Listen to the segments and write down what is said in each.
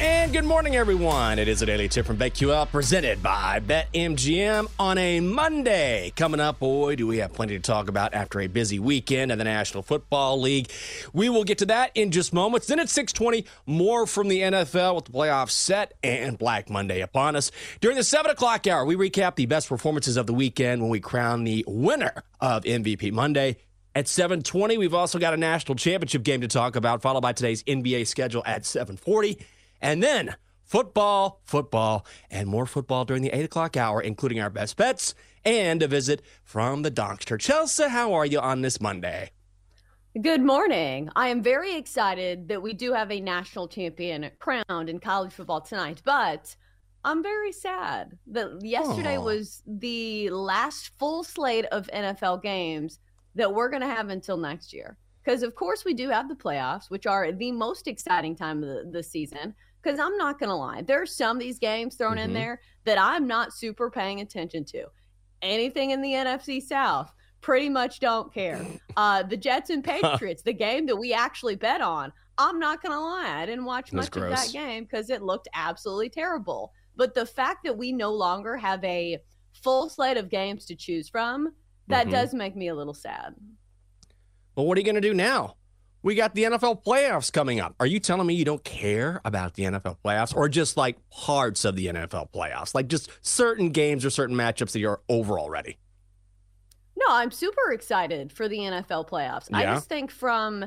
And good morning, everyone. It is a Daily Tip from BetQL presented by BetMGM on a Monday. Coming up, boy, do we have plenty to talk about after a busy weekend in the National Football League. We will get to that in just moments. Then at 6:20, more from the NFL with the playoffs set and Black Monday upon us. During the 7 o'clock hour, we recap the best performances of the weekend when we crown the winner of MVP Monday. At 7:20, we've also got a national championship game to talk about, followed by today's NBA schedule at 7:40. And then football, and more football during the 8 o'clock hour, including our best bets and a visit from the Donkster. Chelsea, how are you on this Monday? Good morning. I am very excited that we do have a national champion crowned in college football tonight, but I'm very sad that yesterday was the last full slate of NFL games that we're going to have until next year. Because, of course, we do have the playoffs, which are the most exciting time of the season. Because I'm not going to lie, there are some of these games thrown in there that I'm not super paying attention to. Anything in the NFC South, pretty much don't care. The Jets and Patriots, the game that we actually bet on, I'm not going to lie, I didn't watch much of that game because it looked absolutely terrible. But the fact that we no longer have a full slate of games to choose from, that does make me a little sad. Well, what are you going to do now? We got the NFL playoffs coming up. Are you telling me you don't care about the NFL playoffs or just like parts of the NFL playoffs? Like just certain games or certain matchups that you're over already? No, I'm super excited for the NFL playoffs. Yeah. I just think from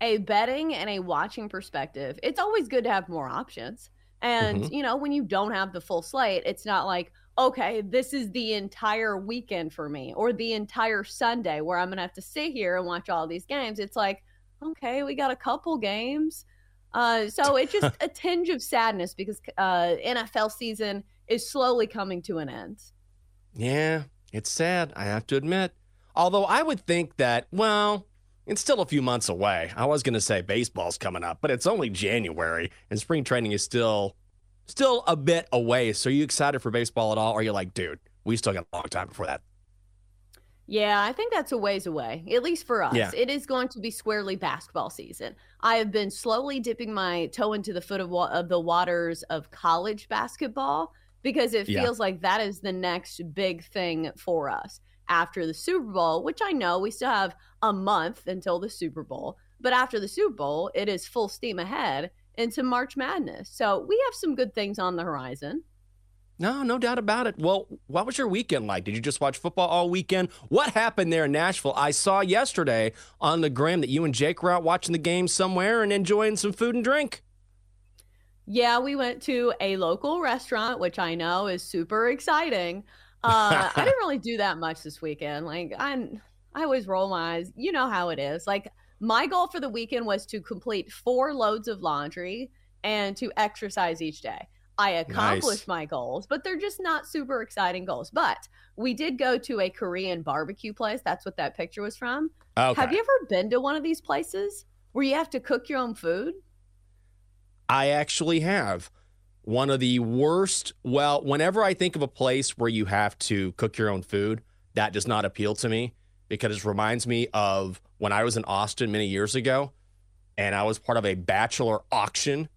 a betting and a watching perspective, it's always good to have more options. And, you know, when you don't have the full slate, it's not like, okay, this is the entire weekend for me or the entire Sunday where I'm going to have to sit here and watch all these games. It's like, okay, we got a couple games. So it's just a tinge of sadness because NFL season is slowly coming to an end. Yeah, it's sad, I have to admit. Although I would think that, well, it's still a few months away. I was going to say baseball's coming up, but it's only January, and spring training is still a bit away. So are you excited for baseball at all? Or are you like, dude, we still got a long time before that? Yeah, I think that's a ways away, at least for us. Yeah. It is going to be squarely basketball season. I have been slowly dipping my toe into the foot of the waters of college basketball because it feels like that is the next big thing for us after the Super Bowl, which I know we still have a month until the Super Bowl. But after the Super Bowl, it is full steam ahead into March Madness. So we have some good things on the horizon. No, no doubt about it. Well, what was your weekend like? Did you just watch football all weekend? What happened there in Nashville? I saw yesterday on the gram that you and Jake were out watching the game somewhere and enjoying some food and drink. Yeah, we went to a local restaurant, which I know is super exciting. I didn't really do that much this weekend. Like, I always roll my eyes. You know how it is. Like, my goal for the weekend was to complete 4 loads of laundry and to exercise each day. I accomplished my goals, but they're just not super exciting goals. But we did go to a Korean barbecue place. That's what that picture was from. Okay. Have you ever been to one of these places where you have to cook your own food? I actually have. One of the worst. Well, whenever I think of a place where you have to cook your own food, that does not appeal to me because it reminds me of when I was in Austin many years ago and I was part of a bachelor auction.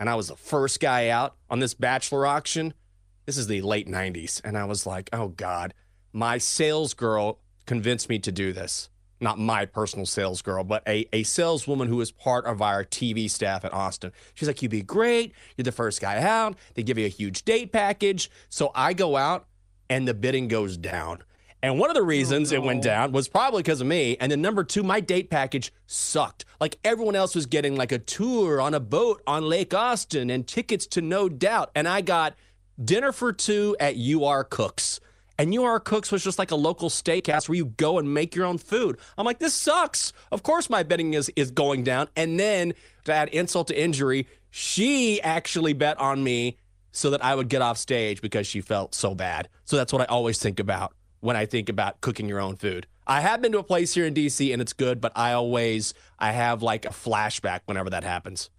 And I was the first guy out on this bachelor auction. This is the late 90s. And I was like, oh, God, my sales girl convinced me to do this. Not my personal sales girl, but a saleswoman who was part of our TV staff at Austin. She's like, you'd be great. You're the first guy out. They give you a huge date package. So I go out and the bidding goes down. And one of the reasons it went down was probably because of me. And then number 2, my date package sucked. Like everyone else was getting like a tour on a boat on Lake Austin and tickets to No Doubt. And I got dinner for 2 at UR Cooks. And UR Cooks was just like a local steakhouse where you go and make your own food. I'm like, this sucks. Of course my betting is going down. And then to add insult to injury, she actually bet on me so that I would get off stage because she felt so bad. So that's what I always think about when I think about cooking your own food. I have been to a place here in D.C. and it's good, but I have like a flashback whenever that happens.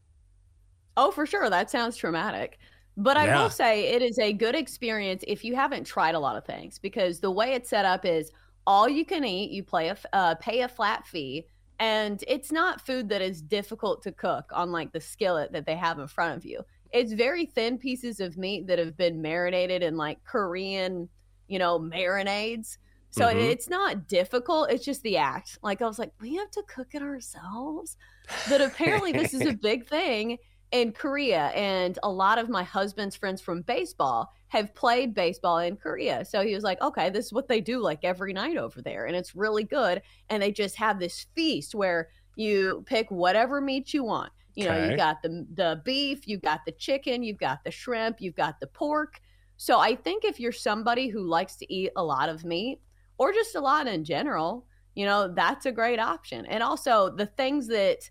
Oh, for sure. That sounds traumatic. But I will say it is a good experience if you haven't tried a lot of things, because the way it's set up is all you can eat, you pay a flat fee, and it's not food that is difficult to cook on like the skillet that they have in front of you. It's very thin pieces of meat that have been marinated in like Korean marinades. So it's not difficult. It's just the act. Like I was like, we have to cook it ourselves. But apparently this is a big thing in Korea. And a lot of my husband's friends from baseball have played baseball in Korea. So he was like, okay, this is what they do like every night over there. And it's really good. And they just have this feast where you pick whatever meat you want. You got the beef, you got the chicken, you've got the shrimp, you've got the pork. So I think if you're somebody who likes to eat a lot of meat or just a lot in general, that's a great option. And also the things that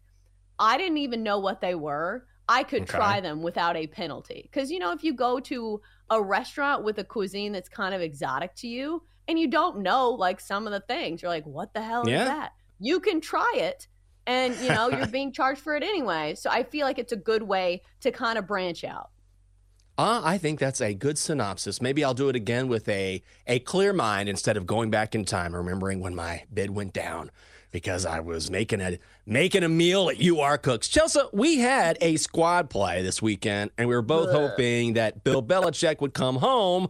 I didn't even know what they were, I could try them without a penalty. Because, if you go to a restaurant with a cuisine that's kind of exotic to you and you don't know like some of the things, you're like, what the hell is that? You can try it and, you're being charged for it anyway. So I feel like it's a good way to kind of branch out. I think that's a good synopsis. Maybe I'll do it again with a clear mind instead of going back in time, remembering when my bid went down because I was making a meal at UR Cooks. Chelsea, we had a squad play this weekend, and we were both hoping that Bill Belichick would come home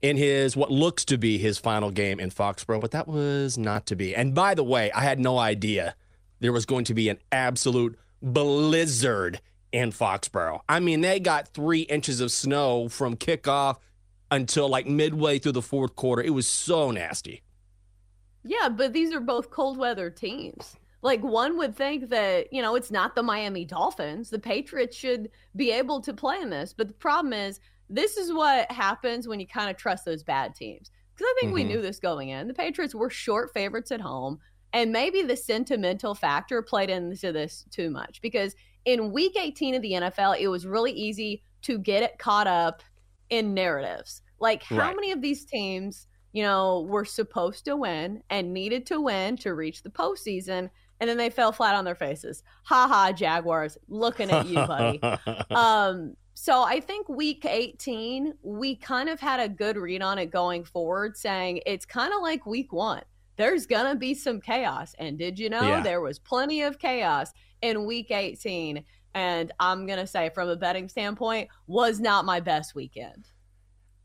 in what looks to be his final game in Foxborough, but that was not to be. And by the way, I had no idea there was going to be an absolute blizzard in Foxborough. I mean, they got 3 inches of snow from kickoff until like midway through the fourth quarter. It was so nasty. Yeah, but these are both cold weather teams. Like one would think that, it's not the Miami Dolphins. The Patriots should be able to play in this. But the problem is, this is what happens when you kind of trust those bad teams. Because I think we knew this going in. The Patriots were short favorites at home. And maybe the sentimental factor played into this too much. Because in Week 18 of the NFL, it was really easy to get caught up in narratives. Like how many of these teams, were supposed to win and needed to win to reach the postseason, and then they fell flat on their faces. Ha ha, Jaguars, looking at you, buddy. So I think Week 18, we kind of had a good read on it going forward, saying it's kind of like Week 1. there's going to be some chaos. And did you know there was plenty of chaos in Week 18? And I'm going to say, from a betting standpoint, was not my best weekend.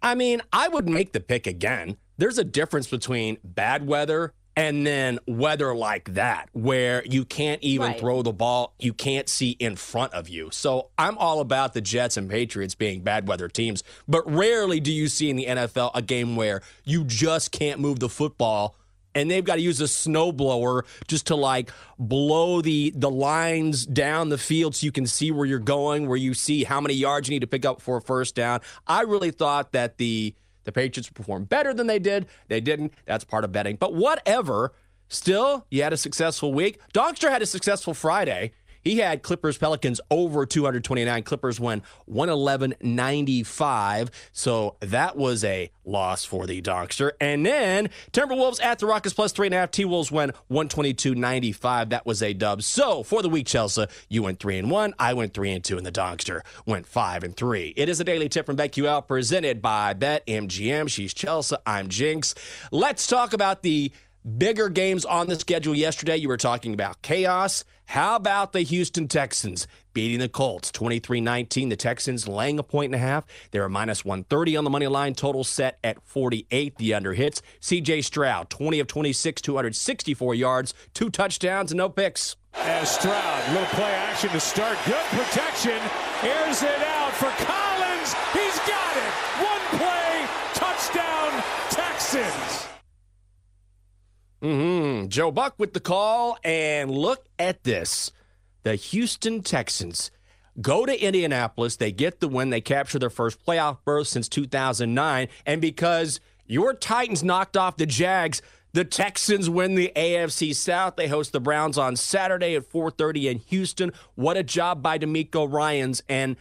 I mean, I would make the pick again. There's a difference between bad weather and then weather like that, where you can't even throw the ball, you can't see in front of you. So I'm all about the Jets and Patriots being bad weather teams, but rarely do you see in the NFL a game where you just can't move the football and they've got to use a snowblower just to, like, blow the lines down the field so you can see where you're going, where you see how many yards you need to pick up for a first down. I really thought that the Patriots performed better than they did. They didn't. That's part of betting. But whatever, still, you had a successful week. Donkster had a successful Friday. He had Clippers-Pelicans over 229. Clippers win 111-95. So that was a loss for the Donkster. And then Timberwolves at the Rockets plus 3.5. T-Wolves win 122-95. That was a dub. So for the week, Chelsea, you went 3-1. I went 3-2. And the Donkster went 5-3. It is a daily tip from BetQL presented by BetMGM. She's Chelsea. I'm Jinx. Let's talk about the bigger games on the schedule yesterday. You were talking about chaos. How about the Houston Texans beating the Colts 23-19? The Texans laying a 1.5. They're a minus 130 on the money line. Total set at 48. The under hits. C.J. Stroud, 20 of 26, 264 yards, 2 touchdowns, and no picks. As Stroud, little play action to start. Good protection. Airs it out for Collins. He's got it. One play. Touchdown, Texans. Joe Buck with the call, and look at this. The Houston Texans go to Indianapolis. They get the win. They capture their first playoff berth since 2009. And because your Titans knocked off the Jags, the Texans win the AFC South. They host the Browns on Saturday at 4:30 in Houston. What a job by DeMeco Ryans. And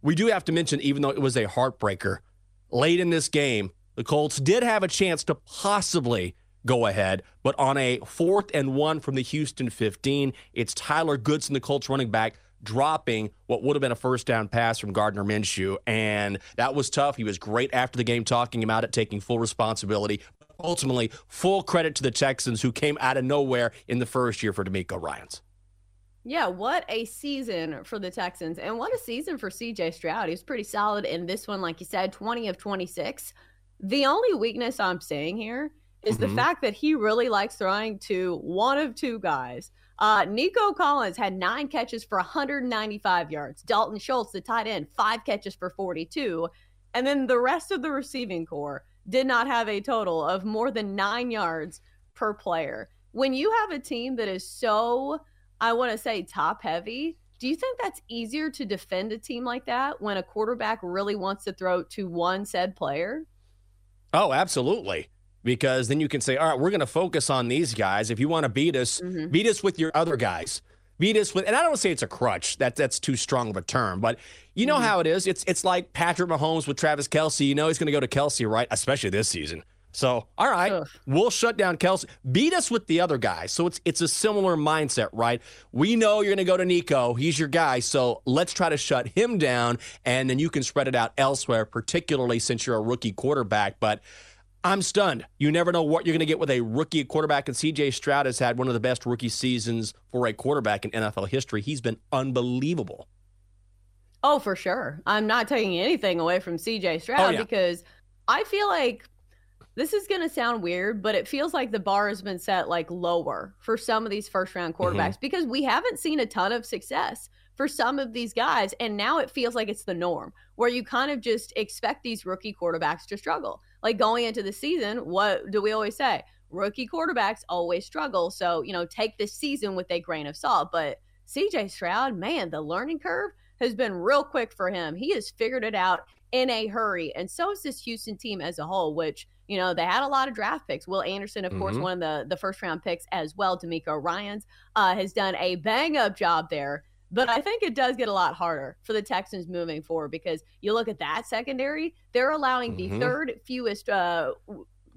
we do have to mention, even though it was a heartbreaker, late in this game, the Colts did have a chance to possibly go ahead, but on a 4th and 1 from the Houston 15, it's Tyler Goodson, the Colts running back, dropping what would have been a first down pass from Gardner Minshew, and that was tough. He was great after the game talking about it, taking full responsibility. Ultimately, full credit to the Texans, who came out of nowhere in the first year for DeMeco Ryans. Yeah, what a season for the Texans, and what a season for C.J. Stroud. He was pretty solid in this one, like you said, 20 of 26. The only weakness I'm seeing here is the fact that he really likes throwing to one of two guys. Nico Collins had 9 catches for 195 yards. Dalton Schultz, the tight end, 5 catches for 42. And then the rest of the receiving corps did not have a total of more than 9 yards per player. When you have a team that is so, I want to say, top-heavy, do you think that's easier to defend a team like that when a quarterback really wants to throw to one said player? Oh, absolutely. Because then you can say, all right, we're going to focus on these guys. If you want to beat us, beat us with your other guys. Beat us with, and I don't say it's a crutch. That's too strong of a term. But you know how it is. It's like Patrick Mahomes with Travis Kelce. You know he's going to go to Kelce, right? Especially this season. So, all right, we'll shut down Kelce. Beat us with the other guys. So it's a similar mindset, right? We know you're going to go to Nico. He's your guy. So let's try to shut him down, and then you can spread it out elsewhere, particularly since you're a rookie quarterback. But I'm stunned. You never know what you're going to get with a rookie quarterback, and C.J. Stroud has had one of the best rookie seasons for a quarterback in NFL history. He's been unbelievable. Oh, for sure. I'm not taking anything away from C.J. Stroud because I feel like this is going to sound weird, but it feels like the bar has been set like lower for some of these first-round quarterbacks because we haven't seen a ton of success for some of these guys, and now it feels like it's the norm where you kind of just expect these rookie quarterbacks to struggle. Like going into the season, what do we always say? Rookie quarterbacks always struggle. So, you know, take this season with a grain of salt. But C.J. Stroud, man, the learning curve has been real quick for him. He has figured it out in a hurry. And so is this Houston team as a whole, which, you know, they had a lot of draft picks. Will Anderson, of course, one of the first-round picks as well. DeMeco Ryans has done a bang-up job there. But I think it does get a lot harder for the Texans moving forward because you look at that secondary, they're allowing the third fewest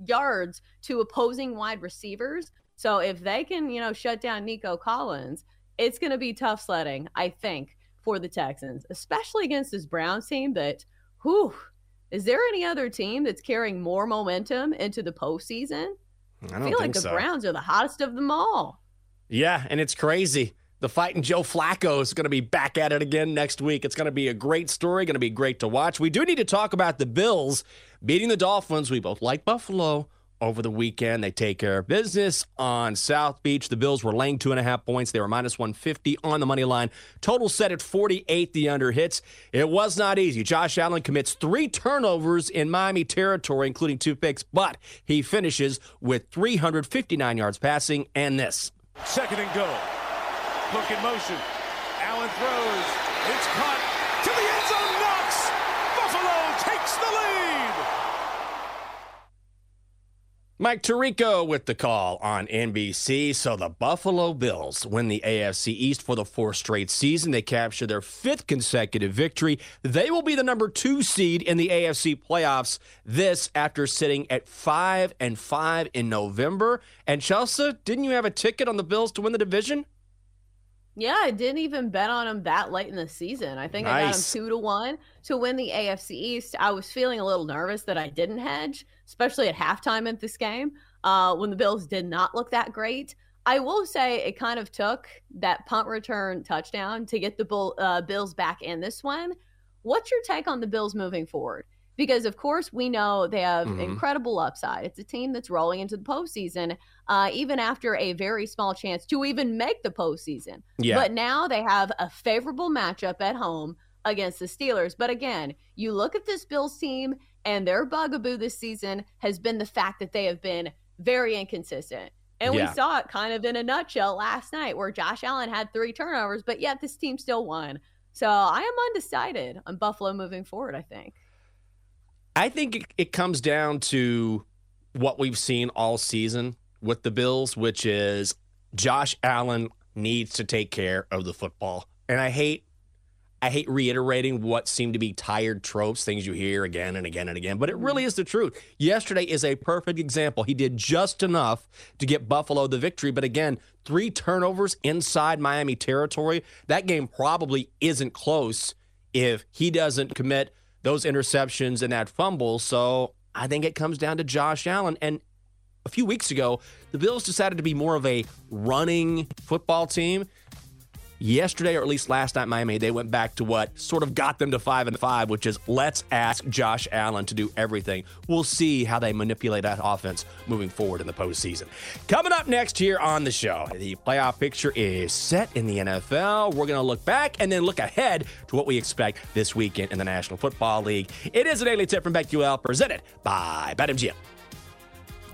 yards to opposing wide receivers. So if they can, you know, shut down Nico Collins, it's going to be tough sledding, I think, for the Texans, especially against this Browns team. But whew, is there any other team that's carrying more momentum into the postseason I feel like the Browns are the hottest of them all. Yeah, and it's crazy. The fighting Joe Flacco is going to be back at it again next week. It's going to be a great story, going to be great to watch. We do need to talk about the Bills beating the Dolphins. We both like Buffalo over the weekend. They take care of business on South Beach. The Bills were laying 2.5 points. They were minus 150 on the money line. Total set at 48. The under hits. It was not easy. Josh Allen commits 3 turnovers in Miami territory, including 2 picks, but he finishes with 359 yards passing and this. Second and goal. Look in motion. Allen throws. It's caught to the end zone. Knox. Buffalo takes the lead. Mike Tirico with the call on NBC. So the Buffalo Bills win the AFC East for the 4th straight season. They capture their 5th consecutive victory. They will be the number 2 seed in the AFC playoffs. This after sitting at 5-5 in November. And Chelsea, didn't you have a ticket on the Bills to win the division? Yeah, I didn't even bet on them that late in the season. I think I got them 2-1 to win the AFC East. I was feeling a little nervous that I didn't hedge, especially at halftime at this game when the Bills did not look that great. I will say it kind of took that punt return touchdown to get the Bills back in this one. What's your take on the Bills moving forward? Because, of course, we know they have incredible upside. It's a team that's rolling into the postseason, even after a very small chance to even make the postseason. Yeah. But now they have a favorable matchup at home against the Steelers. But again, you look at this Bills team, and their bugaboo this season has been the fact that they have been very inconsistent. And we saw it kind of in a nutshell last night where Josh Allen had 3 turnovers, but yet this team still won. So I am undecided on Buffalo moving forward, I think. I think it comes down to what we've seen all season with the Bills, which is Josh Allen needs to take care of the football. And I hate reiterating what seem to be tired tropes, things you hear again and again and again, but it really is the truth. Yesterday is a perfect example. He did just enough to get Buffalo the victory, but again, 3 turnovers inside Miami territory. That game probably isn't close if he doesn't commit those interceptions and that fumble. So I think it comes down to Josh Allen. And a few weeks ago, the Bills decided to be more of a running football team. Yesterday, or at least last night, Miami, they went back to what sort of got them to 5-5, which is let's ask Josh Allen to do everything. We'll see how they manipulate that offense moving forward in the postseason. Coming up next here on the show, the playoff picture is set in the NFL. We're going to look back and then look ahead to what we expect this weekend in the National Football League. It is a Daily Tip from BetQL presented by BetMGM.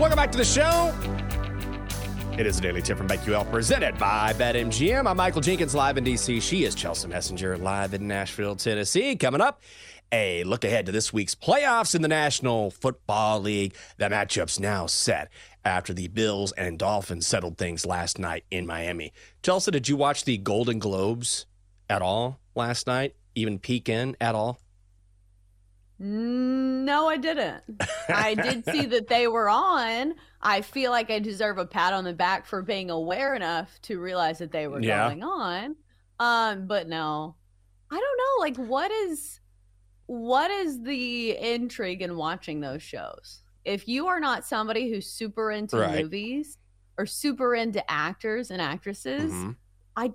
Welcome back to the show. It is a Daily Tip from BetQL presented by BetMGM. I'm Michael Jenkins live in D.C. She is Chelsea Messenger live in Nashville, Tennessee. Coming up, a look ahead to this week's playoffs in the National Football League. The matchup's now set after the Bills and Dolphins settled things last night in Miami. Chelsea, did you watch the Golden Globes at all last night? Even peek in at all? No, I didn't. I did see that they were on. I feel like I deserve a pat on the back for being aware enough to realize that they were going on. But no, I don't know. Like, what is the intrigue in watching those shows? If you are not somebody who's super into movies or super into actors and actresses, I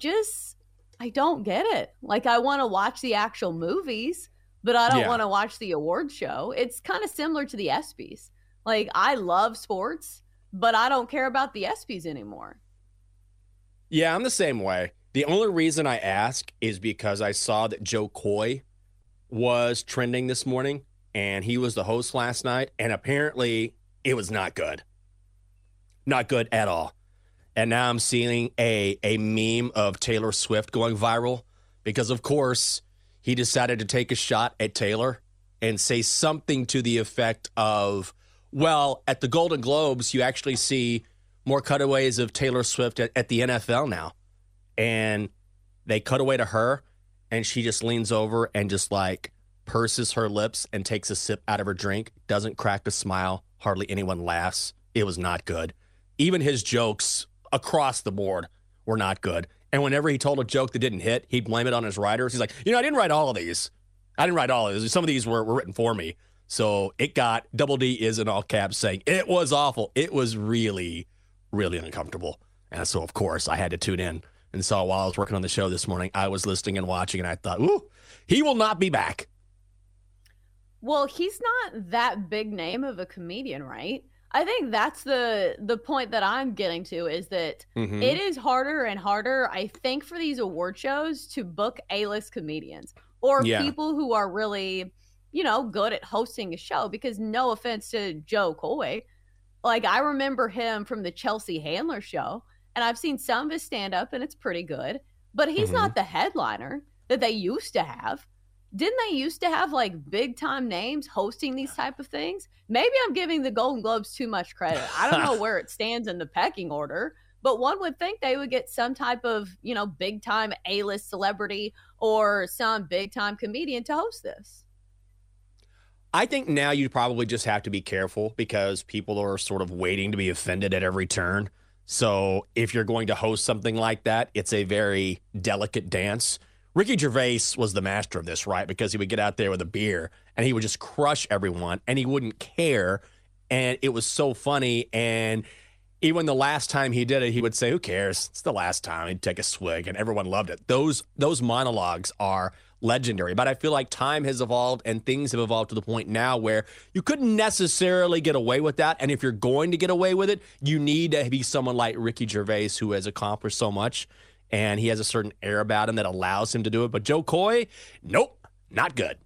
don't get it. Like, I want to watch the actual movies, but I don't want to watch the award show. It's kind of similar to the ESPYs. Like, I love sports, but I don't care about the ESPYs anymore. Yeah, I'm the same way. The only reason I ask is because I saw that Joe Coy was trending this morning, and he was the host last night, and apparently it was not good. Not good at all. And now I'm seeing a meme of Taylor Swift going viral because, of course, he decided to take a shot at Taylor and say something to the effect of, well, at the Golden Globes, you actually see more cutaways of Taylor Swift at the NFL now. And they cut away to her, and she just leans over and just, like, purses her lips and takes a sip out of her drink, doesn't crack a smile, hardly anyone laughs. It was not good. Even his jokes across the board were not good. And whenever he told a joke that didn't hit, he'd blame it on his writers. He's like, I didn't write all of these. Some of these were written for me. So it got, Double D is in all caps saying, it was awful. It was really, really uncomfortable. And so, of course, I had to tune in and saw while I was working on the show this morning, I was listening and watching, and I thought, ooh, he will not be back. Well, he's not that big name of a comedian, right? I think that's the point that I'm getting to is that it is harder and harder, I think, for these award shows to book A-list comedians or people who are really, good at hosting a show. Because no offense to Joe Colway, like I remember him from the Chelsea Handler show, and I've seen some of his stand-up, and it's pretty good. But he's not the headliner that they used to have. Didn't they used to have like big time names hosting these type of things? Maybe I'm giving the Golden Globes too much credit. I don't know where it stands in the pecking order, but one would think they would get some type of, big time A-list celebrity or some big time comedian to host this. I think now you probably just have to be careful because people are sort of waiting to be offended at every turn. So if you're going to host something like that, it's a very delicate dance. Ricky Gervais was the master of this, right? Because he would get out there with a beer and he would just crush everyone and he wouldn't care. And it was so funny. And even the last time he did it, he would say, who cares? It's the last time. He'd take a swig and everyone loved it. Those monologues are legendary. But I feel like time has evolved and things have evolved to the point now where you couldn't necessarily get away with that. And if you're going to get away with it, you need to be someone like Ricky Gervais who has accomplished so much. And he has a certain air about him that allows him to do it. But Joe Coy, nope, not good.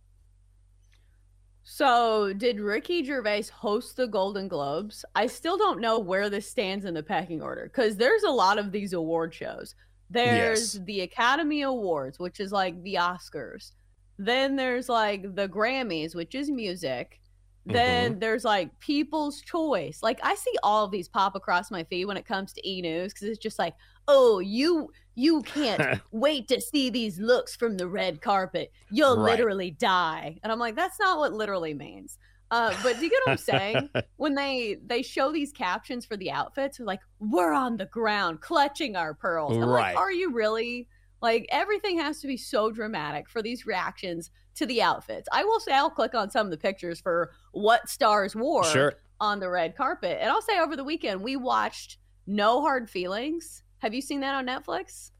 So did Ricky Gervais host the Golden Globes? I still don't know where this stands in the pecking order because there's a lot of these award shows. There's the Academy Awards, which is like the Oscars. Then there's like the Grammys, which is music. Then there's like People's Choice. Like I see all of these pop across my feed when it comes to E-News because it's just like, oh, you can't wait to see these looks from the red carpet. You'll literally die. And I'm like, that's not what literally means. But do you get what I'm saying? When they show these captions for the outfits, like, we're on the ground clutching our pearls. I'm like, are you really? Like, everything has to be so dramatic for these reactions to the outfits. I will say I'll click on some of the pictures for what stars wore on the red carpet. And I'll say over the weekend, we watched No Hard Feelings. Have you seen that on Netflix?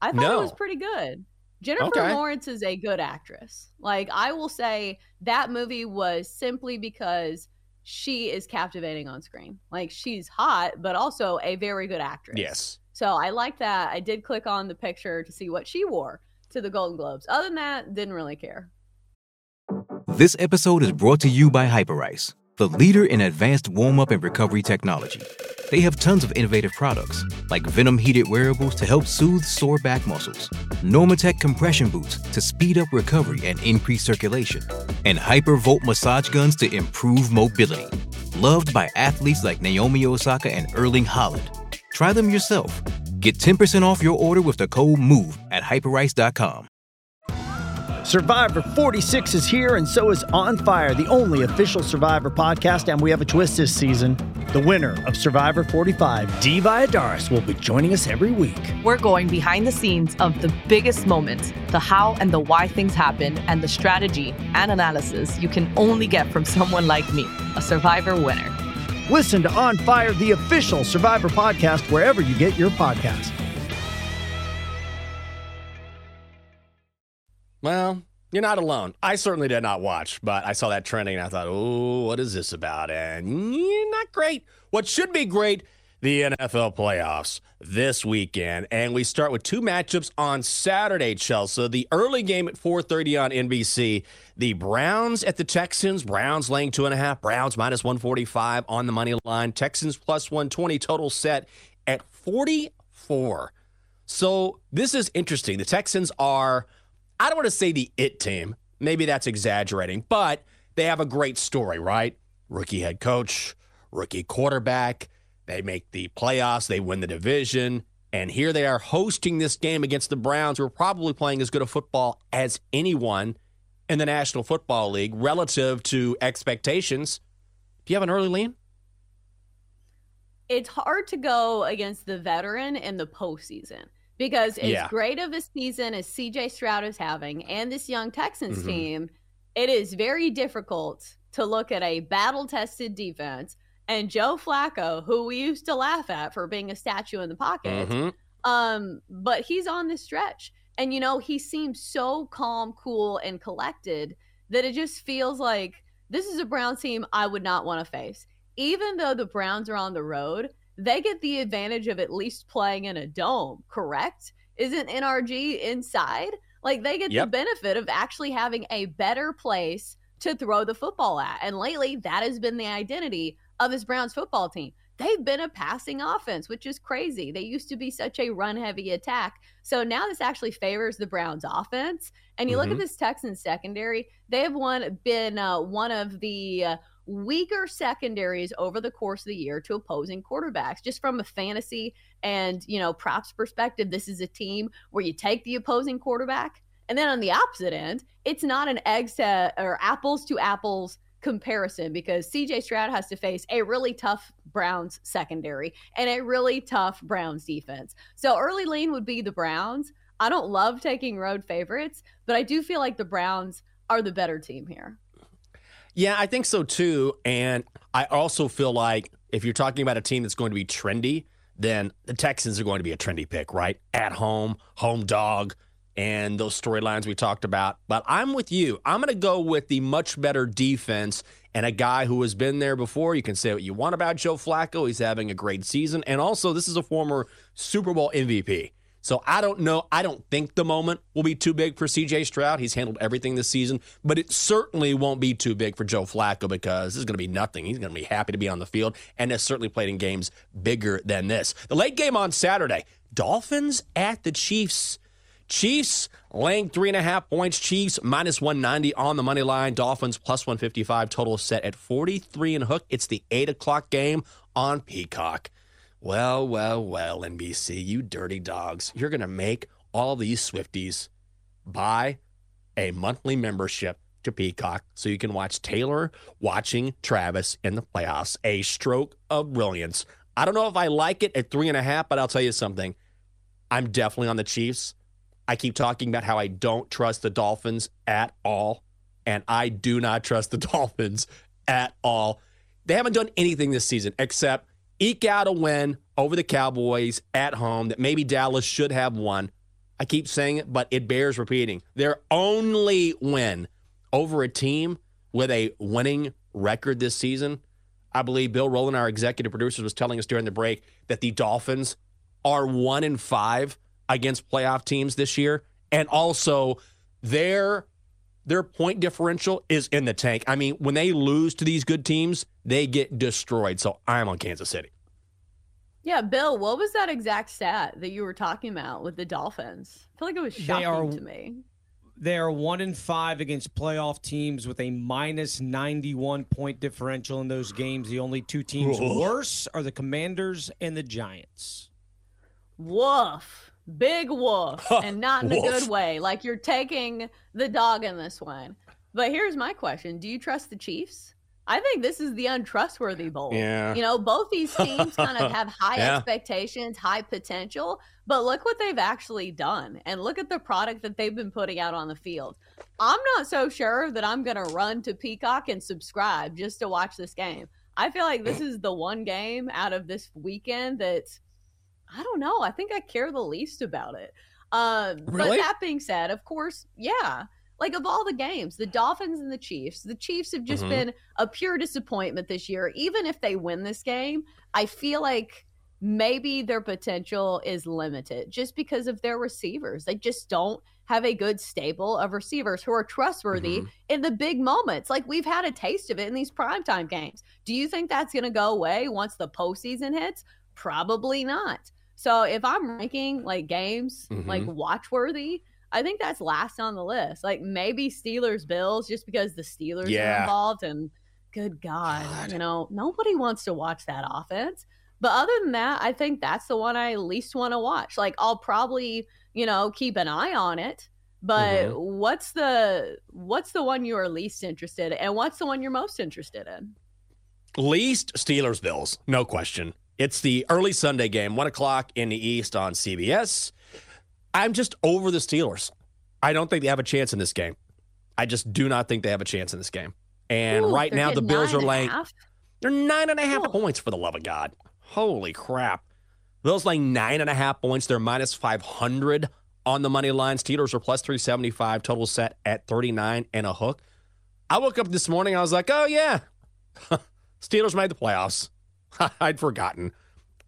I thought it was pretty good. Jennifer Lawrence is a good actress. Like, I will say that movie was simply because she is captivating on screen. Like, she's hot, but also a very good actress. Yes. So I like that. I did click on the picture to see what she wore to the Golden Globes. Other than that, didn't really care. This episode is brought to you by Hyperice, the leader in advanced warm-up and recovery technology. They have tons of innovative products, like Venom-heated wearables to help soothe sore back muscles, Normatec compression boots to speed up recovery and increase circulation, and Hypervolt massage guns to improve mobility. Loved by athletes like Naomi Osaka and Erling Haaland. Try them yourself. Get 10% off your order with the code MOVE at hyperice.com. Survivor 46 is here, and so is On Fire, the only official Survivor podcast, and we have a twist this season. The winner of Survivor 45, Dee Valladares, will be joining us every week. We're going behind the scenes of the biggest moments, the how and the why things happen, and the strategy and analysis you can only get from someone like me, a Survivor winner. Listen to On Fire, the official Survivor podcast, wherever you get your podcasts. Well, you're not alone. I certainly did not watch, but I saw that trending and I thought, oh, what is this about? And not great. What should be great, the NFL playoffs this weekend. And we start with two matchups on Saturday, Chelsea. The early game at 4:30 on NBC. The Browns at the Texans. Browns laying 2.5. Browns minus 145 on the money line. Texans plus 120 total set at 44. So this is interesting. The Texans are... I don't want to say the it team. Maybe that's exaggerating, but they have a great story, right? Rookie head coach, rookie quarterback. They make the playoffs. They win the division. And here they are hosting this game against the Browns, who are probably playing as good a football as anyone in the National Football League relative to expectations. Do you have an early lean? It's hard to go against the veteran in the postseason because as great of a season as C.J. Stroud is having and this young Texans team, it is very difficult to look at a battle-tested defense and Joe Flacco, who we used to laugh at for being a statue in the pocket, but he's on the stretch. And, you know, he seems so calm, cool, and collected that it just feels like this is a Browns team I would not want to face. Even though the Browns are on the road, they get the advantage of at least playing in a dome, correct? Isn't NRG inside? Like, they get the benefit of actually having a better place to throw the football at. And lately, that has been the identity of this Browns football team. They've been a passing offense, which is crazy. They used to be such a run-heavy attack. So now this actually favors the Browns offense. And you look at this Texans secondary, they have been one of the weaker secondaries over the course of the year to opposing quarterbacks. Just from a fantasy and, you know, props perspective, this is a team where you take the opposing quarterback. And then on the opposite end, it's not an eggs to or apples to apples comparison because C.J. Stroud has to face a really tough Browns secondary and a really tough Browns defense. So early lean would be the Browns. I don't love taking road favorites, but I do feel like the Browns are the better team here. Yeah, I think so too. And I also feel like if you're talking about a team that's going to be trendy, then the Texans are going to be a trendy pick, right? At home, home dog, and those storylines we talked about. But I'm with you. I'm going to go with the much better defense and a guy who has been there before. You can say what you want about Joe Flacco. He's having a great season. And also, this is a former Super Bowl MVP. So I don't know. I don't think the moment will be too big for C.J. Stroud. He's handled everything this season. But it certainly won't be too big for Joe Flacco because this is going to be nothing. He's going to be happy to be on the field and has certainly played in games bigger than this. The late game on Saturday, Dolphins at the Chiefs. Chiefs laying 3.5 points. Chiefs minus 190 on the money line. Dolphins plus 155. Total set at 43 and Hook. It's the 8 o'clock game on Peacock. Well, well, well, NBC, you dirty dogs. You're going to make all these Swifties buy a monthly membership to Peacock so you can watch Taylor watching Travis in the playoffs. A stroke of brilliance. I don't know if I like it at 3.5, but I'll tell you something. I'm definitely on the Chiefs. I keep talking about how I don't trust the Dolphins at all, and I do not trust the Dolphins at all. They haven't done anything this season except eke out a win over the Cowboys at home that maybe Dallas should have won. I keep saying it, but it bears repeating. Their only win over a team with a winning record this season. I believe Bill Rowland, our executive producer, was telling us during the break that the Dolphins are 1-5. Against playoff teams this year, and also their point differential is in the tank. I mean, when they lose to these good teams, they get destroyed. So I'm on Kansas City. Yeah, Bill, what was that exact stat that you were talking about with the Dolphins? I feel like it was shocking to me. They are 1-5 against playoff teams with a minus 91 point differential in those games. The only two teams worse are the Commanders and the Giants. Woof. Big woof, and not in a good way. Like, you're taking the dog in this one. But here's my question. Do you trust the Chiefs? I think this is the untrustworthy bowl. Yeah. You know, both these teams kind of have high expectations, high potential, but look what they've actually done, and look at the product that they've been putting out on the field. I'm not so sure that I'm going to run to Peacock and subscribe just to watch this game. I feel like this is the one game out of this weekend that's, I don't know. I think I care the least about it. Really? But that being said, of course, yeah. Like, of all the games, the Dolphins and the Chiefs have just been a pure disappointment this year. Even if they win this game, I feel like maybe their potential is limited just because of their receivers. They just don't have a good stable of receivers who are trustworthy in the big moments. Like, we've had a taste of it in these primetime games. Do you think that's going to go away once the postseason hits? Probably not. So if I'm ranking like games like watch worthy, I think that's last on the list. Like, maybe Steelers Bills, just because the Steelers are involved, and good God, you know, nobody wants to watch that offense. But other than that, I think that's the one I least want to watch. Like, I'll probably, you know, keep an eye on it. But what's the one you are least interested in? And what's the one you're most interested in? Least, Steelers-Bills, no question. It's the early Sunday game, 1 o'clock in the East on CBS. I'm just over the Steelers. I don't think they have a chance in this game. I just do not think they have a chance in this game. And right now the Bills are laying... They're 9.5 points, for the love of God. Holy crap. Bills laying 9.5 points. They're minus 500 on the money line. Steelers are plus 375, total set at 39 and a hook. I woke up this morning, I was like, oh yeah, Steelers made the playoffs. I'd forgotten.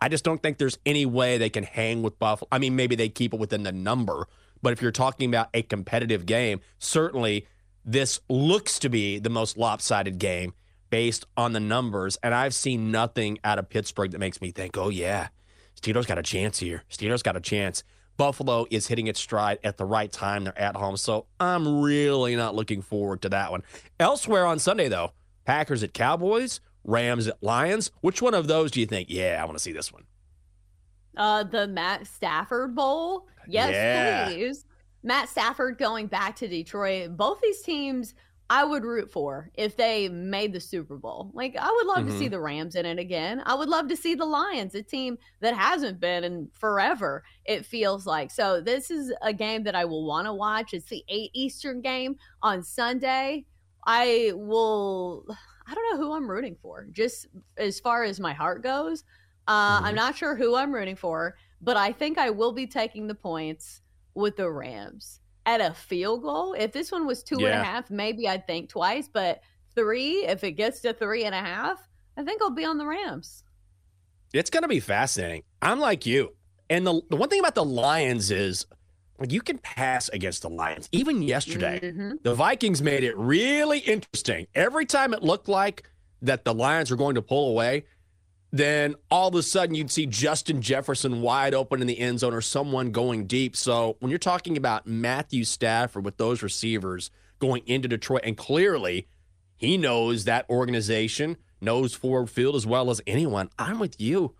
I just don't think there's any way they can hang with Buffalo. I mean, maybe they keep it within the number, but if you're talking about a competitive game, certainly this looks to be the most lopsided game based on the numbers, and I've seen nothing out of Pittsburgh that makes me think, oh yeah, Steelers got a chance here. Steelers got a chance. Buffalo is hitting its stride at the right time. They're at home, so I'm really not looking forward to that one. Elsewhere on Sunday, though, Packers at Cowboys, Rams at Lions. Which one of those do you think? Yeah, I want to see this one. The Matt Stafford Bowl. Yes, yeah. Please. Matt Stafford going back to Detroit. Both these teams I would root for if they made the Super Bowl. Like, I would love to see the Rams in it again. I would love to see the Lions, a team that hasn't been in forever, it feels like. So this is a game that I will want to watch. It's the 8 Eastern game on Sunday. I don't know who I'm rooting for, just as far as my heart goes. I'm not sure who I'm rooting for, but I think I will be taking the points with the Rams. At a field goal, if this one was 2.5, maybe I'd think twice. But 3, if it gets to 3.5, I think I'll be on the Rams. It's going to be fascinating. I'm like you. And the one thing about the Lions is, like, you can pass against the Lions. Even yesterday, the Vikings made it really interesting. Every time it looked like that the Lions were going to pull away, then all of a sudden you'd see Justin Jefferson wide open in the end zone or someone going deep. So when you're talking about Matthew Stafford with those receivers going into Detroit, and clearly he knows that organization, knows forward field as well as anyone, I'm with you.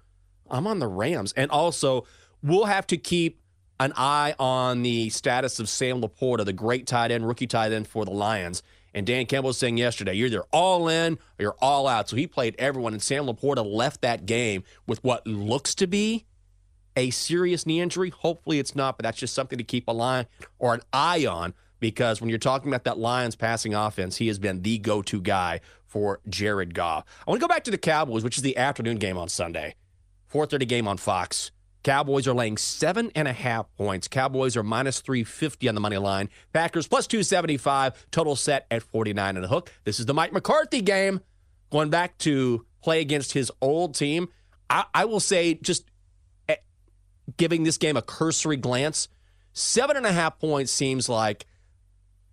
I'm on the Rams. And also, we'll have to keep an eye on the status of Sam Laporta, the great tight end, rookie tight end for the Lions. And Dan Campbell was saying yesterday, you're either all in or you're all out. So he played everyone, and Sam Laporta left that game with what looks to be a serious knee injury. Hopefully it's not, but that's just something to keep a line or an eye on, because when you're talking about that Lions passing offense, he has been the go-to guy for Jared Goff. I want to go back to the Cowboys, which is the afternoon game on Sunday, 4:30 game on Fox. Cowboys are laying 7.5 points. Cowboys are minus 350 on the money line. Packers plus 275, total set at 49 and a hook. This is the Mike McCarthy game, going back to play against his old team. I will say, just giving this game a cursory glance, 7.5 points seems like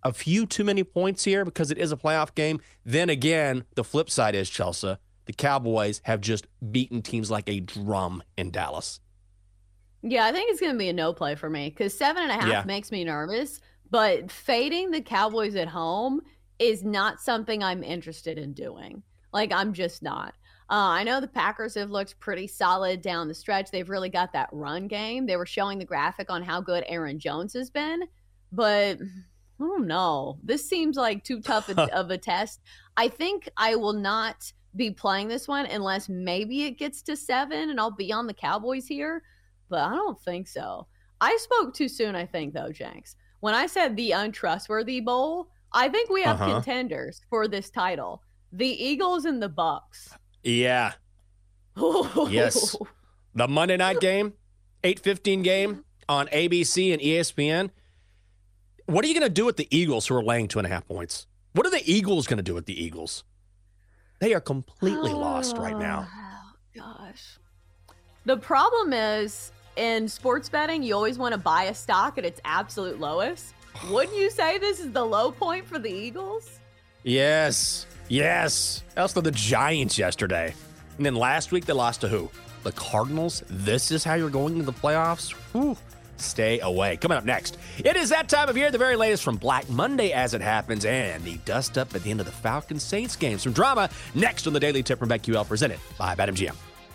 a few too many points here because it is a playoff game. Then again, the flip side is, Chelsea, the Cowboys have just beaten teams like a drum in Dallas. Yeah, I think it's going to be a no play for me, because 7.5 makes me nervous, but fading the Cowboys at home is not something I'm interested in doing. Like, I'm just not. I know the Packers have looked pretty solid down the stretch. They've really got that run game. They were showing the graphic on how good Aaron Jones has been, but I don't know. This seems like too tough of a test. I think I will not be playing this one unless maybe it gets to 7 and I'll be on the Cowboys here. But I don't think so. I spoke too soon, I think, though, Jenks. When I said the untrustworthy bowl, I think we have contenders for this title. The Eagles and the Bucks. Yeah. Ooh. Yes. The Monday night game, 8:15 game on ABC and ESPN. What are you going to do with the Eagles, who are laying 2.5 points? What are the Eagles going to do with the Eagles? They are completely lost right now. Oh, gosh. The problem is, in sports betting, you always want to buy a stock at its absolute lowest. Wouldn't you say this is the low point for the Eagles? Yes. Yes. Also the Giants yesterday. And then last week, they lost to who? The Cardinals. This is how you're going into the playoffs? Whew. Stay away. Coming up next, it is that time of year, the very latest from Black Monday as it happens, and the dust-up at the end of the Falcons-Saints game. Some drama next on The Daily Tip from BetQL, presented by BetMGM.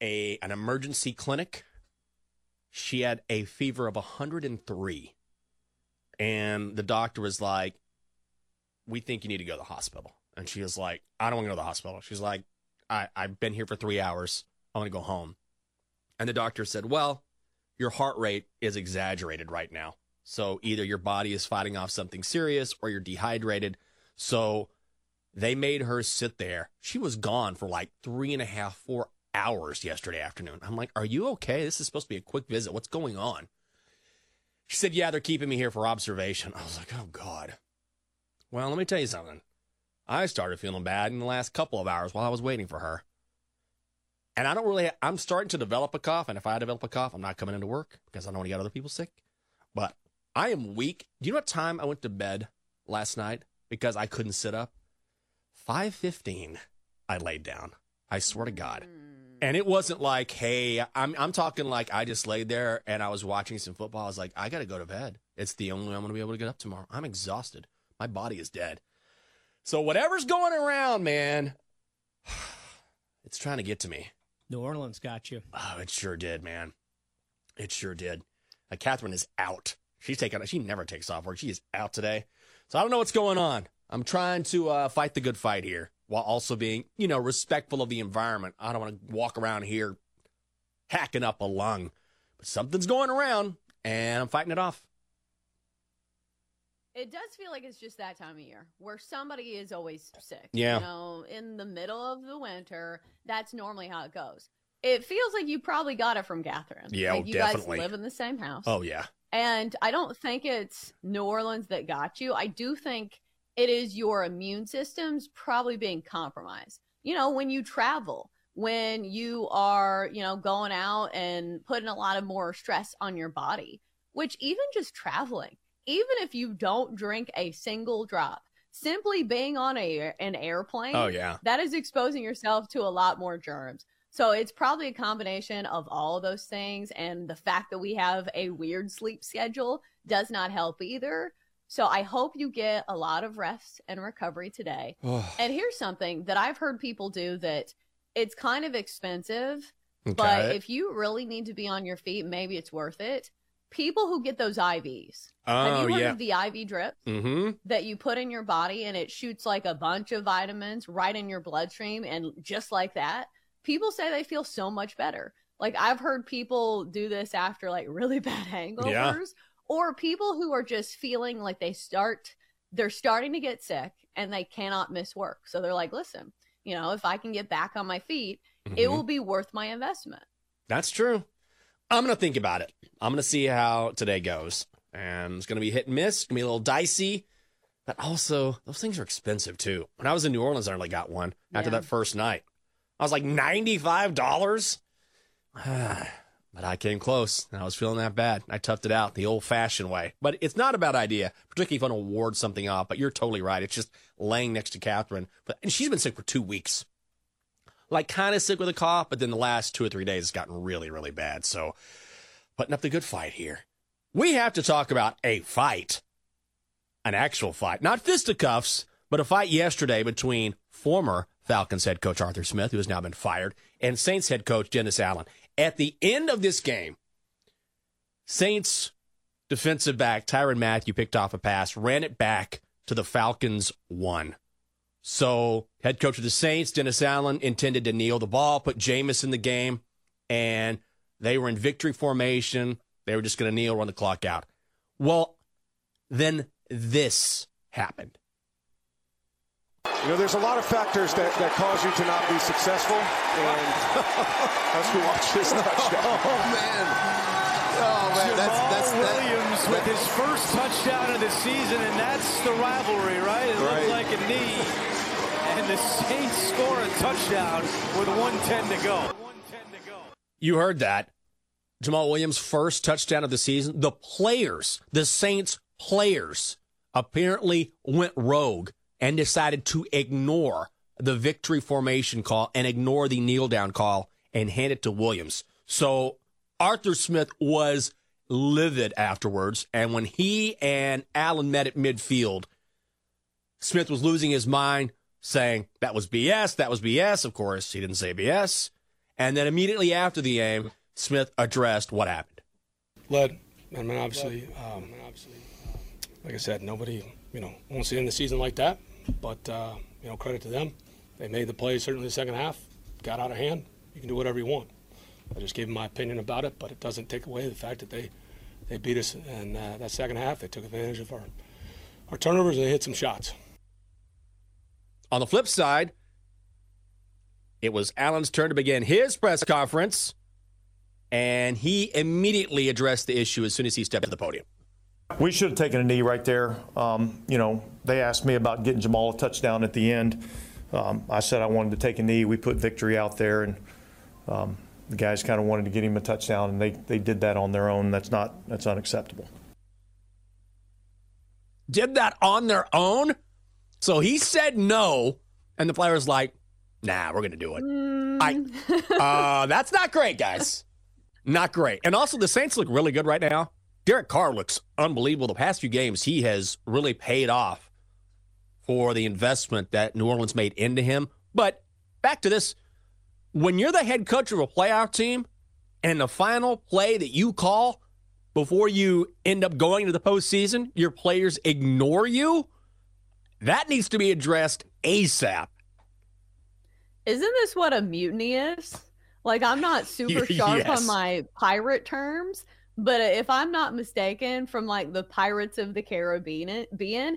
an emergency clinic. She had a fever of 103, and the doctor was like, "We think you need to go to the hospital." And she was like, "I don't want to go to the hospital." She's like, I've been here for 3 hours. I want to go home. And the doctor said, "Well, your heart rate is exaggerated right now. So either your body is fighting off something serious or you're dehydrated." So they made her sit there. She was gone for like 3.5, 4 hours yesterday afternoon. I'm like, "Are you okay? This is supposed to be a quick visit. What's going on?" She said, "Yeah, they're keeping me here for observation." I was like, "Oh, God." Well, let me tell you something. I started feeling bad in the last couple of hours while I was waiting for her. And I don't really, I'm starting to develop a cough. And if I develop a cough, I'm not coming into work because I don't want to get other people sick. But I am weak. Do you know what time I went to bed last night because I couldn't sit up? 5:15, I laid down. I swear to God. And it wasn't like, hey, I'm talking like I just laid there and I was watching some football. I was like, I got to go to bed. It's the only way I'm going to be able to get up tomorrow. I'm exhausted. My body is dead. So whatever's going around, man, it's trying to get to me. New Orleans got you. Oh, it sure did, man. It sure did. Catherine is out. She never takes off work. She is out today. So I don't know what's going on. I'm trying to fight the good fight here while also being, respectful of the environment. I don't want to walk around here hacking up a lung. But something's going around, and I'm fighting it off. It does feel like it's just that time of year where somebody is always sick. Yeah. In the middle of the winter, that's normally how it goes. It feels like you probably got it from Catherine. Yeah, like you definitely. You guys live in the same house. Oh, yeah. And I don't think it's New Orleans that got you. I do think it is your immune system's probably being compromised. When you travel, when you are, going out and putting a lot of more stress on your body, which even just traveling. Even if you don't drink a single drop, simply being on an airplane, oh, yeah, that is exposing yourself to a lot more germs. So it's probably a combination of all of those things. And the fact that we have a weird sleep schedule does not help either. So I hope you get a lot of rest and recovery today. And here's something that I've heard people do that it's kind of expensive, okay, but if you really need to be on your feet, maybe it's worth it. People who get those IVs. Oh, have you heard of the IV drip that you put in your body and it shoots like a bunch of vitamins right in your bloodstream? And just like that, people say they feel so much better. Like I've heard people do this after like really bad hangovers, or people who are just feeling like they're starting to get sick and they cannot miss work. So they're like, listen, if I can get back on my feet, it will be worth my investment. That's true. I'm going to think about it. I'm going to see how today goes. And it's going to be hit and miss. It's going to be a little dicey. But also, those things are expensive, too. When I was in New Orleans, I only got one after that first night. I was like, $95? But I came close, and I was feeling that bad. I toughed it out the old-fashioned way. But it's not a bad idea, particularly if I don't ward something off. But you're totally right. It's just laying next to Catherine. And she's been sick for 2 weeks. Like kind of sick with a cough, but then the last 2 or 3 days it's gotten really, really bad. So putting up the good fight here. We have to talk about a fight, an actual fight, not fisticuffs, but a fight yesterday between former Falcons head coach Arthur Smith, who has now been fired, and Saints head coach Dennis Allen. At the end of this game, Saints defensive back Tyrann Mathieu picked off a pass, ran it back to the Falcons, won. So head coach of the Saints, Dennis Allen, intended to kneel the ball, put Jameis in the game, and they were in victory formation. They were just going to kneel, run the clock out. Well, then this happened. You know, there's a lot of factors that cause you to not be successful, and as we watch this touchdown. Oh, man. Jamal Williams with his first touchdown of the season, and that's the rivalry, right? It looked like a knee, and the Saints score a touchdown with 1:10 to go. You heard that. Jamal Williams' first touchdown of the season. The Saints players, apparently went rogue and decided to ignore the victory formation call and ignore the kneel-down call and hand it to Williams. So Arthur Smith was livid afterwards, and when he and Allen met at midfield, Smith was losing his mind, saying, that was BS. Of course, he didn't say BS. And then immediately after the game, Smith addressed what happened. Led. I mean, obviously, like I said, nobody, wants to end the season like that. But, credit to them. They made the play, certainly the second half. Got out of hand. You can do whatever you want. I just gave them my opinion about it, but it doesn't take away the fact that they beat us. And that second half, they took advantage of our turnovers and they hit some shots. On the flip side, it was Allen's turn to begin his press conference. And he immediately addressed the issue as soon as he stepped to the podium. We should have taken a knee right there. They asked me about getting Jamal a touchdown at the end. I said I wanted to take a knee. We put victory out there, and the guys kind of wanted to get him a touchdown, and they did that on their own. That's unacceptable. Did that on their own? So he said no, and the player's like, nah, we're going to do it. That's not great, guys. Not great. And also, the Saints look really good right now. Derek Carr looks unbelievable. The past few games, he has really paid off for the investment that New Orleans made into him. But back to this, when you're the head coach of a playoff team and the final play that you call before you end up going to the postseason, your players ignore you, that needs to be addressed ASAP. Isn't this what a mutiny is? Like, I'm not super sharp on my pirate terms, but if I'm not mistaken from, like, the Pirates of the Caribbean, is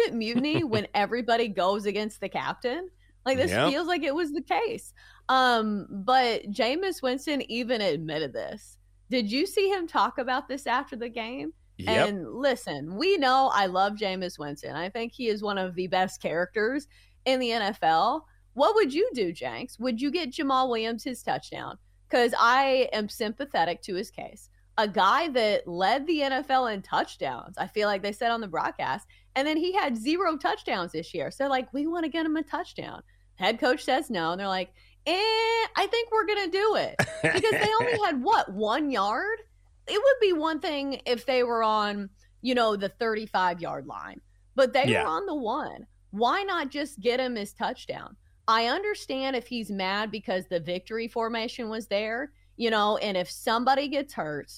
it mutiny when everybody goes against the captain? Like, this feels like it was the case. But Jameis Winston even admitted this. Did you see him talk about this after the game? Yep. And listen, we know I love Jameis Winston. I think he is one of the best characters in the NFL. What would you do, Jenks? Would you get Jamal Williams his touchdown? Because I am sympathetic to his case. A guy that led the NFL in touchdowns, I feel like they said on the broadcast, and then he had 0 touchdowns this year. So, like, we want to get him a touchdown. Head coach says no, and they're like, I think we're going to do it. Because they only had, 1 yard? It would be one thing if they were on, the 35-yard line. But they were on the 1. Why not just get him his touchdown? I understand if he's mad because the victory formation was there, and if somebody gets hurt,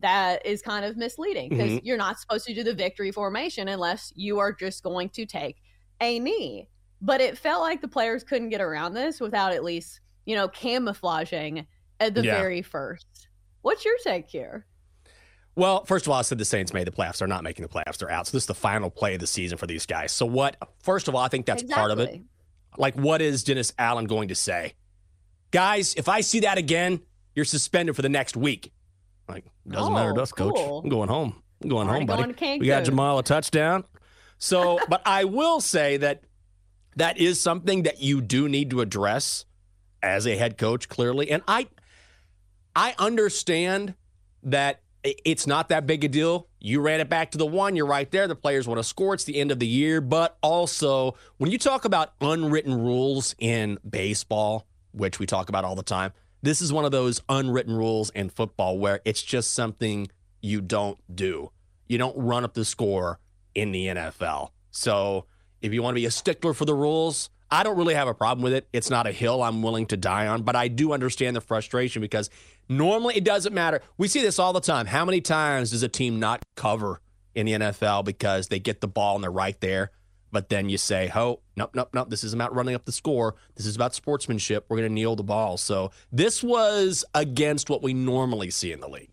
that is kind of misleading because you're not supposed to do the victory formation unless you are just going to take a knee. But it felt like the players couldn't get around this without at least, camouflaging at the very first. What's your take here? Well, first of all, I said the Saints made the playoffs. They're not making the playoffs. They're out. So this is the final play of the season for these guys. So what? First of all, I think that's part of it. Like, what is Dennis Allen going to say? Guys, if I see that again, you're suspended for the next week. Like, doesn't matter to us, Coach. I'm going home. I'm going home, buddy. We got Jamal a touchdown. So, but I will say that is something that you do need to address as a head coach, clearly. And I understand that it's not that big a deal. You ran it back to the 1. You're right there. The players want to score. It's the end of the year. But also, when you talk about unwritten rules in baseball, which we talk about all the time, this is one of those unwritten rules in football where it's just something you don't do. You don't run up the score in the NFL. So if you want to be a stickler for the rules, I don't really have a problem with it. It's not a hill I'm willing to die on, but I do understand the frustration because normally it doesn't matter. We see this all the time. How many times does a team not cover in the NFL because they get the ball and they're right there? But then you say, oh, nope. This isn't about running up the score. This is about sportsmanship. We're going to kneel the ball. So this was against what we normally see in the league.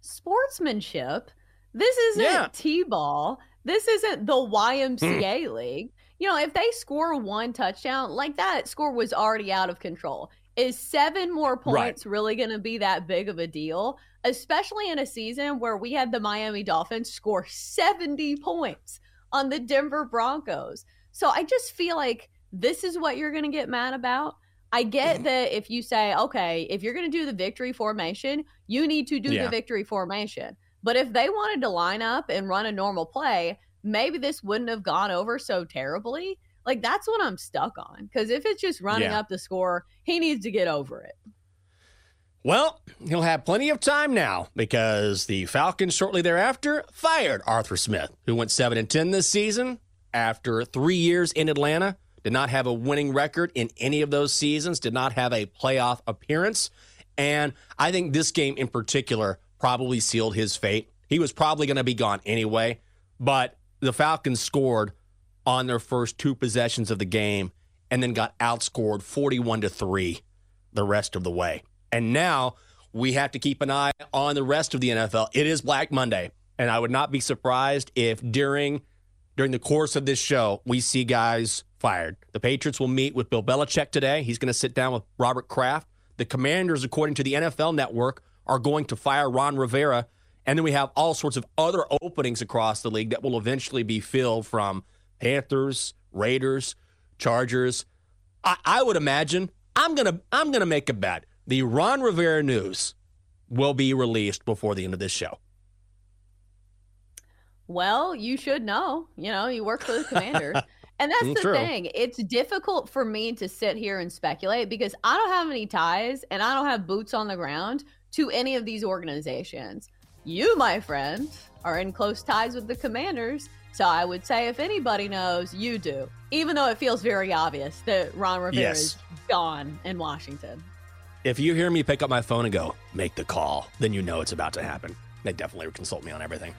Sportsmanship? This isn't T-ball. This isn't the YMCA league. You know, if they score one touchdown, like that score was already out of control. Is 7 more points really going to be that big of a deal? Especially in a season where we had the Miami Dolphins score 70 points on the Denver Broncos. So I just feel like this is what you're going to get mad about. I get that if you say, okay, if you're going to do the victory formation, you need to do the victory formation. But if they wanted to line up and run a normal play, maybe this wouldn't have gone over so terribly. Like, that's what I'm stuck on. Because if it's just running up the score, he needs to get over it. Well, he'll have plenty of time now because the Falcons shortly thereafter fired Arthur Smith, who went 7-10 this season after 3 years in Atlanta, did not have a winning record in any of those seasons, did not have a playoff appearance. And I think this game in particular probably sealed his fate. He was probably going to be gone anyway, but the Falcons scored on their first 2 possessions of the game and then got outscored 41-3 the rest of the way. And now we have to keep an eye on the rest of the NFL. It is Black Monday, and I would not be surprised if during the course of this show, we see guys fired. The Patriots will meet with Bill Belichick today. He's going to sit down with Robert Kraft. The Commanders, according to the NFL Network, are going to fire Ron Rivera. And then we have all sorts of other openings across the league that will eventually be filled from Panthers, Raiders, Chargers. I would imagine, I'm gonna make a bet, the Ron Rivera news will be released before the end of this show. Well, you should know. You know, you work for the Commanders. And that's the thing. It's difficult for me to sit here and speculate because I don't have any ties and I don't have boots on the ground to any of these organizations. You, my friend, are in close ties with the Commanders. So I would say if anybody knows, you do. Even though it feels very obvious that Ron Rivera is gone in Washington. If you hear me pick up my phone and go, make the call, then you know it's about to happen. They definitely would consult me on everything.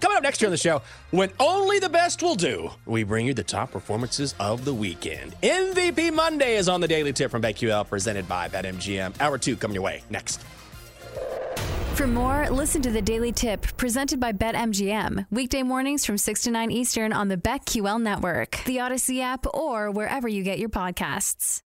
Coming up next year on the show, when only the best will do, we bring you the top performances of the weekend. MVP Monday is on the Daily Tip from BetQL, presented by BetMGM. Hour 2 coming your way next. For more, listen to the Daily Tip, presented by BetMGM. Weekday mornings from 6 to 9 Eastern on the BetQL Network, the Odyssey app, or wherever you get your podcasts.